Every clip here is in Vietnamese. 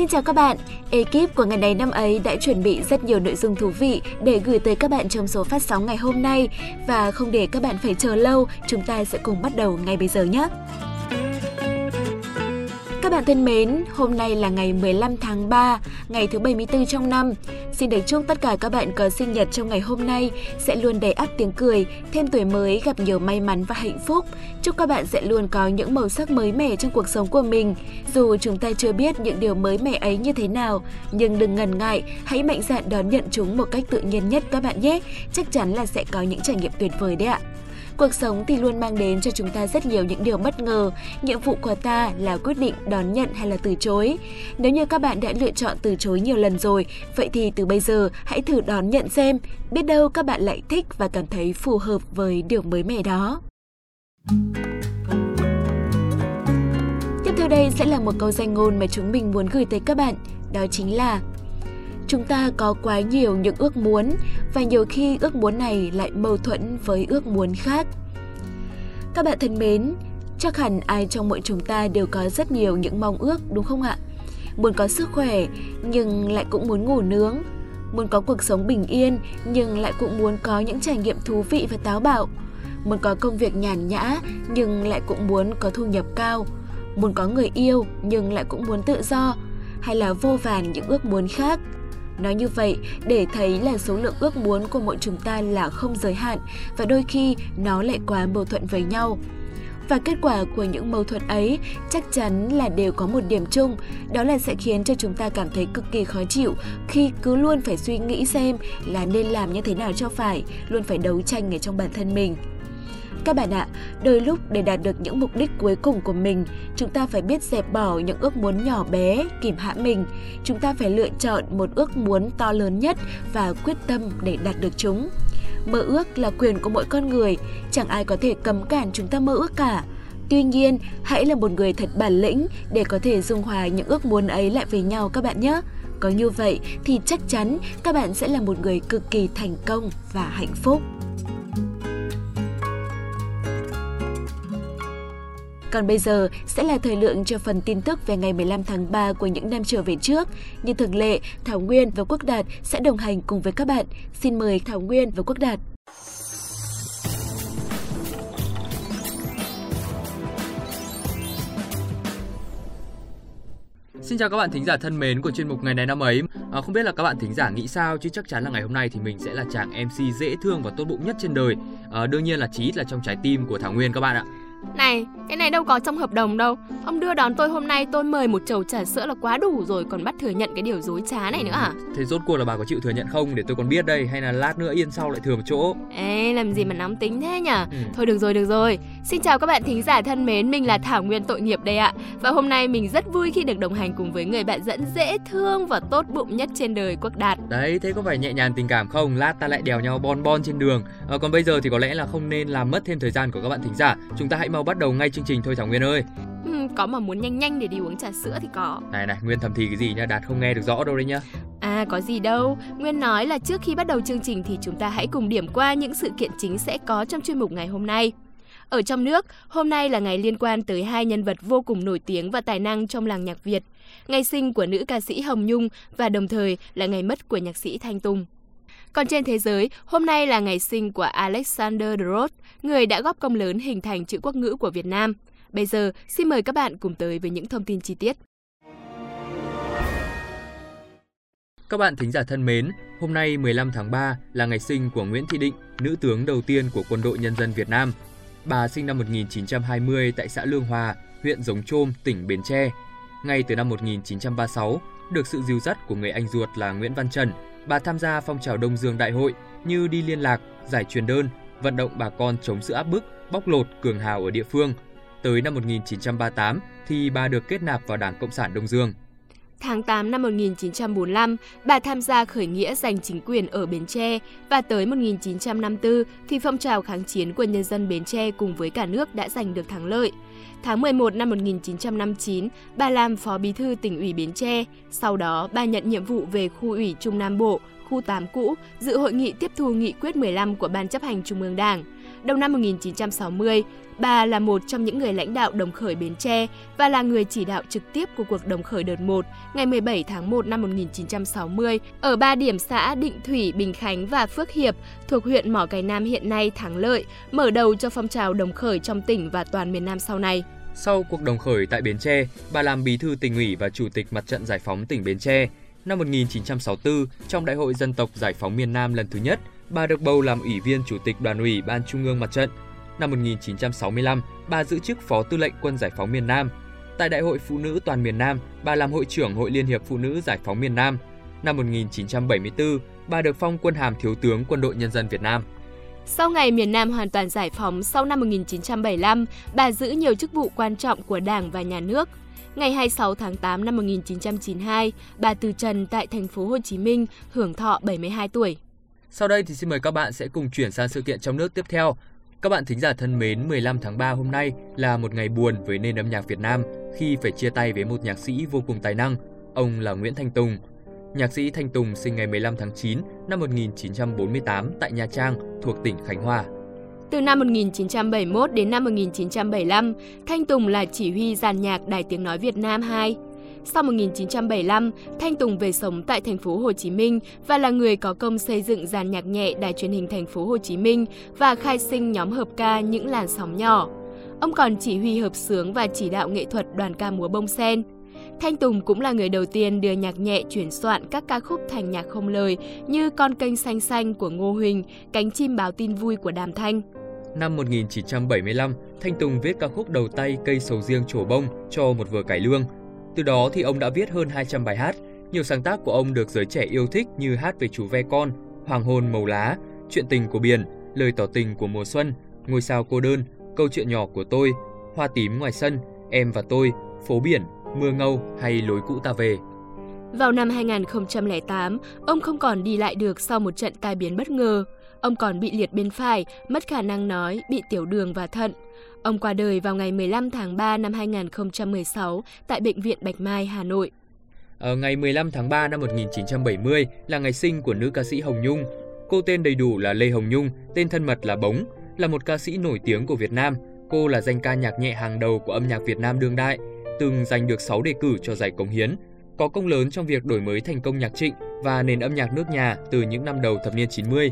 Xin chào các bạn, ekip của Ngày này năm ấy đã chuẩn bị rất nhiều nội dung thú vị để gửi tới các bạn trong số phát sóng ngày hôm nay. Và không để các bạn phải chờ lâu, chúng ta sẽ cùng bắt đầu ngay bây giờ nhé! Các bạn thân mến, hôm nay là ngày 15 tháng 3, ngày thứ 74 trong năm. Xin được chúc tất cả các bạn có sinh nhật trong ngày hôm nay sẽ luôn đầy ắp tiếng cười, thêm tuổi mới gặp nhiều may mắn và hạnh phúc. Chúc các bạn sẽ luôn có những màu sắc mới mẻ trong cuộc sống của mình. Dù chúng ta chưa biết những điều mới mẻ ấy như thế nào, nhưng đừng ngần ngại, hãy mạnh dạn đón nhận chúng một cách tự nhiên nhất các bạn nhé. Chắc chắn là sẽ có những trải nghiệm tuyệt vời đấy ạ. Cuộc sống thì luôn mang đến cho chúng ta rất nhiều những điều bất ngờ. Nhiệm vụ của ta là quyết định đón nhận hay là từ chối. Nếu như các bạn đã lựa chọn từ chối nhiều lần rồi, vậy thì từ bây giờ hãy thử đón nhận xem. Biết đâu các bạn lại thích và cảm thấy phù hợp với điều mới mẻ đó. Tiếp theo đây sẽ là một câu danh ngôn mà chúng mình muốn gửi tới các bạn. Đó chính là: chúng ta có quá nhiều những ước muốn và nhiều khi ước muốn này lại mâu thuẫn với ước muốn khác. Các bạn thân mến, chắc hẳn ai trong mỗi chúng ta đều có rất nhiều những mong ước đúng không ạ? Muốn có sức khỏe nhưng lại cũng muốn ngủ nướng, muốn có cuộc sống bình yên nhưng lại cũng muốn có những trải nghiệm thú vị và táo bạo, muốn có công việc nhàn nhã nhưng lại cũng muốn có thu nhập cao, muốn có người yêu nhưng lại cũng muốn tự do, hay là vô vàn những ước muốn khác. Nói như vậy để thấy là số lượng ước muốn của mỗi chúng ta là không giới hạn và đôi khi nó lại quá mâu thuẫn với nhau. Và kết quả của những mâu thuẫn ấy chắc chắn là đều có một điểm chung, đó là sẽ khiến cho chúng ta cảm thấy cực kỳ khó chịu khi cứ luôn phải suy nghĩ xem là nên làm như thế nào cho phải, luôn phải đấu tranh ở trong bản thân mình. Các bạn ạ, đôi lúc để đạt được những mục đích cuối cùng của mình, chúng ta phải biết dẹp bỏ những ước muốn nhỏ bé, kìm hãm mình. Chúng ta phải lựa chọn một ước muốn to lớn nhất và quyết tâm để đạt được chúng. Mơ ước là quyền của mỗi con người, chẳng ai có thể cấm cản chúng ta mơ ước cả. Tuy nhiên, hãy là một người thật bản lĩnh để có thể dung hòa những ước muốn ấy lại với nhau các bạn nhé. Có như vậy thì chắc chắn các bạn sẽ là một người cực kỳ thành công và hạnh phúc. Còn bây giờ sẽ là thời lượng cho phần tin tức về ngày 15 tháng 3 của những năm trở về trước. Như thường lệ, Thảo Nguyên và Quốc Đạt sẽ đồng hành cùng với các bạn. Xin mời Thảo Nguyên và Quốc Đạt. Xin chào các bạn thính giả thân mến của chuyên mục Ngày này năm ấy. Không biết là các bạn thính giả nghĩ sao, chứ chắc chắn là ngày hôm nay thì mình sẽ là chàng MC dễ thương và tốt bụng nhất trên đời. Đương nhiên là chí ít là trong trái tim của Thảo Nguyên các bạn ạ. Này, cái này đâu có trong hợp đồng đâu. Ông đưa đón tôi hôm nay tôi mời một chầu trà sữa là quá đủ rồi, còn bắt thừa nhận cái điều dối trá này nữa à? Thế rốt cuộc là bà có chịu thừa nhận không để tôi còn biết đây, hay là lát nữa yên sau lại thừa một chỗ? Ê, làm gì mà nóng tính thế nhở? Thôi được rồi. Xin chào các bạn thính giả thân mến, mình là Thảo Nguyên tội nghiệp đây ạ. Và hôm nay mình rất vui khi được đồng hành cùng với người bạn dẫn dễ thương và tốt bụng nhất trên đời, Quốc Đạt. Đấy, thế có phải nhẹ nhàng tình cảm không? Lát ta lại đèo nhau bon bon trên đường. Còn bây giờ thì có lẽ là không nên làm mất thêm thời gian của các bạn thính giả. Chúng ta hãy mau bắt đầu ngay chương trình thôi Thảo Nguyên ơi. Có mà muốn nhanh để đi uống trà sữa thì có. Này, Nguyên thầm thì cái gì nha, Đạt không nghe được rõ đâu đấy nhá. À, có gì đâu, Nguyên nói là trước khi bắt đầu chương trình thì chúng ta hãy cùng điểm qua những sự kiện chính sẽ có trong chuyên mục ngày hôm nay. Ở trong nước, hôm nay là ngày liên quan tới hai nhân vật vô cùng nổi tiếng và tài năng trong làng nhạc Việt. Ngày sinh của nữ ca sĩ Hồng Nhung và đồng thời là ngày mất của nhạc sĩ Thanh Tùng. Còn trên thế giới, hôm nay là ngày sinh của Alexander de Rhodes, người đã góp công lớn hình thành chữ quốc ngữ của Việt Nam. Bây giờ, xin mời các bạn cùng tới với những thông tin chi tiết. Các bạn thính giả thân mến, hôm nay 15 tháng 3 là ngày sinh của Nguyễn Thị Định, nữ tướng đầu tiên của Quân đội Nhân dân Việt Nam. Bà sinh năm 1920 tại xã Lương Hòa, huyện Rống Chôm, tỉnh Bến Tre. Ngay từ năm 1936, được sự dìu dắt của người anh ruột là Nguyễn Văn Trần, bà tham gia phong trào Đông Dương Đại hội như đi liên lạc, giải truyền đơn, vận động bà con chống sự áp bức, bóc lột, cường hào ở địa phương. Tới năm 1938 thì bà được kết nạp vào Đảng Cộng sản Đông Dương. Tháng 8 năm 1945, bà tham gia khởi nghĩa giành chính quyền ở Bến Tre và tới 1954 thì phong trào kháng chiến của nhân dân Bến Tre cùng với cả nước đã giành được thắng lợi. Tháng 11 năm 1959, bà làm Phó Bí thư Tỉnh ủy Bến Tre. Sau đó, bà nhận nhiệm vụ về khu ủy Trung Nam Bộ, khu 8 cũ, dự hội nghị tiếp thu nghị quyết 15 của Ban chấp hành Trung ương Đảng. đầu năm 1960, bà là một trong những người lãnh đạo đồng khởi Bến Tre và là người chỉ đạo trực tiếp của cuộc đồng khởi đợt 1 ngày 17 tháng 1 năm 1960 ở 3 điểm xã Định Thủy, Bình Khánh và Phước Hiệp thuộc huyện Mỏ Cày Nam hiện nay Thắng Lợi, mở đầu cho phong trào đồng khởi trong tỉnh và toàn miền Nam sau này. Sau cuộc đồng khởi tại Bến Tre, bà làm bí thư tỉnh ủy và chủ tịch Mặt trận Giải phóng tỉnh Bến Tre. Năm 1964, trong Đại hội Dân tộc Giải phóng miền Nam lần thứ nhất, bà được bầu làm ủy viên chủ tịch Đoàn ủy Ban Trung ương Mặt trận. Năm 1965, bà giữ chức Phó Tư lệnh Quân Giải phóng miền Nam. Tại Đại hội Phụ nữ toàn miền Nam, bà làm hội trưởng Hội Liên hiệp Phụ nữ Giải phóng miền Nam. Năm 1974, bà được phong quân hàm Thiếu tướng Quân đội Nhân dân Việt Nam. Sau ngày miền Nam hoàn toàn giải phóng sau năm 1975, bà giữ nhiều chức vụ quan trọng của Đảng và Nhà nước. Ngày 26 tháng 8 năm 1992, bà từ trần tại thành phố Hồ Chí Minh, hưởng thọ 72 tuổi. Sau đây thì xin mời các bạn sẽ cùng chuyển sang sự kiện trong nước tiếp theo. Các bạn thính giả thân mến, 15 tháng 3 hôm nay là một ngày buồn với nền âm nhạc Việt Nam khi phải chia tay với một nhạc sĩ vô cùng tài năng, ông là Nguyễn Thanh Tùng. Nhạc sĩ Thanh Tùng sinh ngày 15 tháng 9 năm 1948 tại Nha Trang thuộc tỉnh Khánh Hòa. Từ năm 1971 đến năm 1975, Thanh Tùng là chỉ huy dàn nhạc Đài Tiếng nói Việt Nam 2. Sau 1975, Thanh Tùng về sống tại thành phố Hồ Chí Minh và là người có công xây dựng dàn nhạc nhẹ Đài Truyền hình thành phố Hồ Chí Minh và khai sinh nhóm hợp ca Những làn sóng nhỏ. Ông còn chỉ huy hợp xướng và chỉ đạo nghệ thuật Đoàn ca múa Bông Sen. Thanh Tùng cũng là người đầu tiên đưa nhạc nhẹ chuyển soạn các ca khúc thành nhạc không lời như Con kênh xanh xanh của Ngô Huỳnh, Cánh chim báo tin vui của Đàm Thanh. Năm 1975, Thanh Tùng viết ca khúc đầu tay Cây sầu riêng trổ bông cho một vở cải lương. Từ đó thì ông đã viết hơn 200 bài hát. Nhiều sáng tác của ông được giới trẻ yêu thích như Hát về chú ve con, Hoàng hôn màu lá, Chuyện tình của biển, Lời tỏ tình của mùa xuân, Ngôi sao cô đơn, Câu chuyện nhỏ của tôi, Hoa tím ngoài sân, Em và tôi, Phố biển, Mưa ngâu hay Lối cũ ta về. Vào năm 2008, ông không còn đi lại được sau một trận tai biến bất ngờ. Ông còn bị liệt bên phải, mất khả năng nói, bị tiểu đường và thận. Ông qua đời vào ngày 15 tháng 3 năm 2016 tại Bệnh viện Bạch Mai, Hà Nội. Ở ngày 15 tháng 3 năm 1970 là ngày sinh của nữ ca sĩ Hồng Nhung. Cô tên đầy đủ là Lê Hồng Nhung, tên thân mật là Bống, là một ca sĩ nổi tiếng của Việt Nam. Cô là danh ca nhạc nhẹ hàng đầu của âm nhạc Việt Nam đương đại, từng giành được 6 đề cử cho giải Cống hiến, có công lớn trong việc đổi mới thành công nhạc Trịnh và nền âm nhạc nước nhà từ những năm đầu thập niên 90.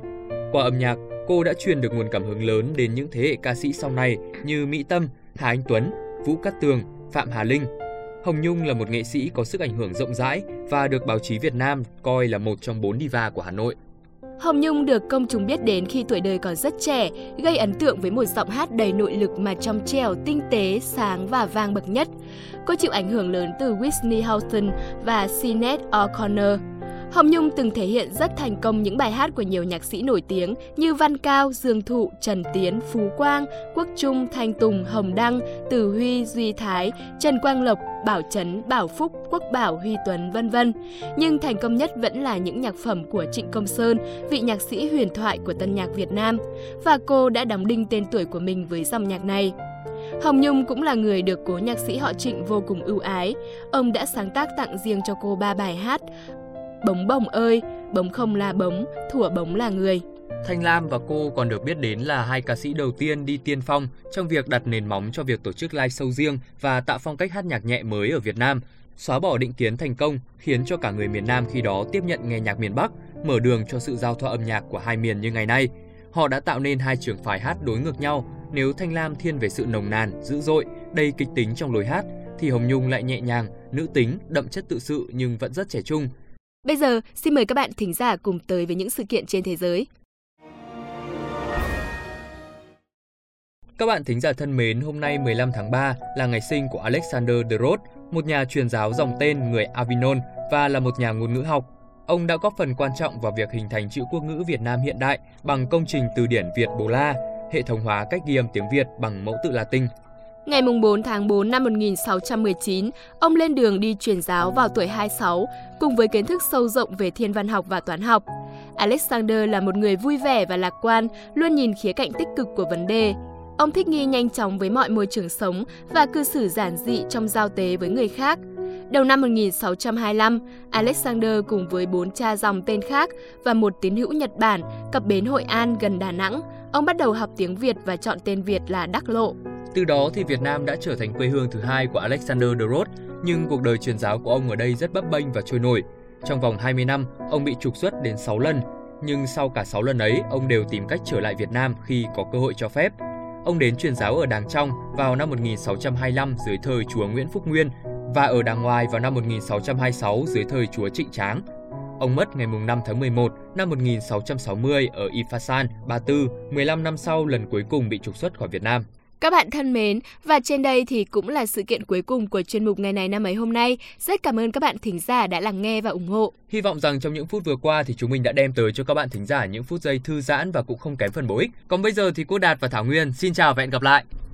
Qua âm nhạc, cô đã truyền được nguồn cảm hứng lớn đến những thế hệ ca sĩ sau này như Mỹ Tâm, Hà Anh Tuấn, Vũ Cát Tường, Phạm Hà Linh. Hồng Nhung là một nghệ sĩ có sức ảnh hưởng rộng rãi và được báo chí Việt Nam coi là một trong 4 diva của Hà Nội. Hồng Nhung được công chúng biết đến khi tuổi đời còn rất trẻ, gây ấn tượng với một giọng hát đầy nội lực mà trong trẻo, tinh tế, sáng và vang bậc nhất. Cô chịu ảnh hưởng lớn từ Whitney Houston và Sinead O'Connor. Hồng Nhung từng thể hiện rất thành công những bài hát của nhiều nhạc sĩ nổi tiếng như Văn Cao, Dương Thụ, Trần Tiến, Phú Quang, Quốc Trung, Thanh Tùng, Hồng Đăng, Từ Huy, Duy Thái, Trần Quang Lộc, Bảo Trấn, Bảo Phúc, Quốc Bảo, Huy Tuấn, vân vân. Nhưng thành công nhất vẫn là những nhạc phẩm của Trịnh Công Sơn, vị nhạc sĩ huyền thoại của tân nhạc Việt Nam, và cô đã đóng đinh tên tuổi của mình với dòng nhạc này. Hồng Nhung cũng là người được cố nhạc sĩ họ Trịnh vô cùng ưu ái. Ông đã sáng tác tặng riêng cho cô 3 bài hát: Bống bồng ơi, Bống không là bống, Thủa bống là người. Thanh Lam và cô còn được biết đến là hai ca sĩ đầu tiên đi tiên phong trong việc đặt nền móng cho việc tổ chức live show riêng và tạo phong cách hát nhạc nhẹ mới ở Việt Nam, xóa bỏ định kiến thành công, khiến cho cả người miền Nam khi đó tiếp nhận nghe nhạc miền Bắc, mở đường cho sự giao thoa âm nhạc của hai miền như ngày nay. Họ đã tạo nên hai trường phái hát đối ngược nhau, nếu Thanh Lam thiên về sự nồng nàn, dữ dội, đầy kịch tính trong lối hát, thì Hồng Nhung lại nhẹ nhàng, nữ tính, đậm chất tự sự nhưng vẫn rất trẻ trung. Bây giờ, xin mời các bạn thính giả cùng tới với những sự kiện trên thế giới. Các bạn thính giả thân mến, hôm nay 15 tháng 3 là ngày sinh của Alexander de Rhodes, một nhà truyền giáo dòng tên người Avignon và là một nhà ngôn ngữ học. Ông đã góp phần quan trọng vào việc hình thành chữ quốc ngữ Việt Nam hiện đại bằng công trình từ điển Việt Bồ La, hệ thống hóa cách ghi âm tiếng Việt bằng mẫu tự Latin. Ngày 4 tháng 4 năm 1619, ông lên đường đi truyền giáo vào tuổi 26, cùng với kiến thức sâu rộng về thiên văn học và toán học. Alexander là một người vui vẻ và lạc quan, luôn nhìn khía cạnh tích cực của vấn đề. Ông thích nghi nhanh chóng với mọi môi trường sống và cư xử giản dị trong giao tế với người khác. Đầu năm 1625, Alexander cùng với 4 cha dòng tên khác và một tín hữu Nhật Bản cập bến Hội An gần Đà Nẵng, Ông bắt đầu học tiếng Việt và chọn tên Việt là Đắc Lộ. Từ đó thì Việt Nam đã trở thành quê hương thứ hai của Alexander de Rhodes, nhưng cuộc đời truyền giáo của ông ở đây rất bấp bênh và trôi nổi. Trong vòng 20 năm, ông bị trục xuất đến 6 lần, nhưng sau cả 6 lần ấy, ông đều tìm cách trở lại Việt Nam khi có cơ hội cho phép. Ông đến truyền giáo ở Đàng Trong vào năm 1625 dưới thời chúa Nguyễn Phúc Nguyên và ở Đàng Ngoài vào năm 1626 dưới thời chúa Trịnh Tráng. Ông mất ngày 5 tháng 11 năm 1660 ở Ifasan, Ba Tư, 15 năm sau lần cuối cùng bị trục xuất khỏi Việt Nam. Các bạn thân mến, và trên đây thì cũng là sự kiện cuối cùng của chuyên mục Ngày này năm ấy hôm nay. Rất cảm ơn các bạn thính giả đã lắng nghe và ủng hộ. Hy vọng rằng trong những phút vừa qua thì chúng mình đã đem tới cho các bạn thính giả những phút giây thư giãn và cũng không kém phần bổ ích. Còn bây giờ thì cô Đạt và Thảo Nguyên xin chào và hẹn gặp lại.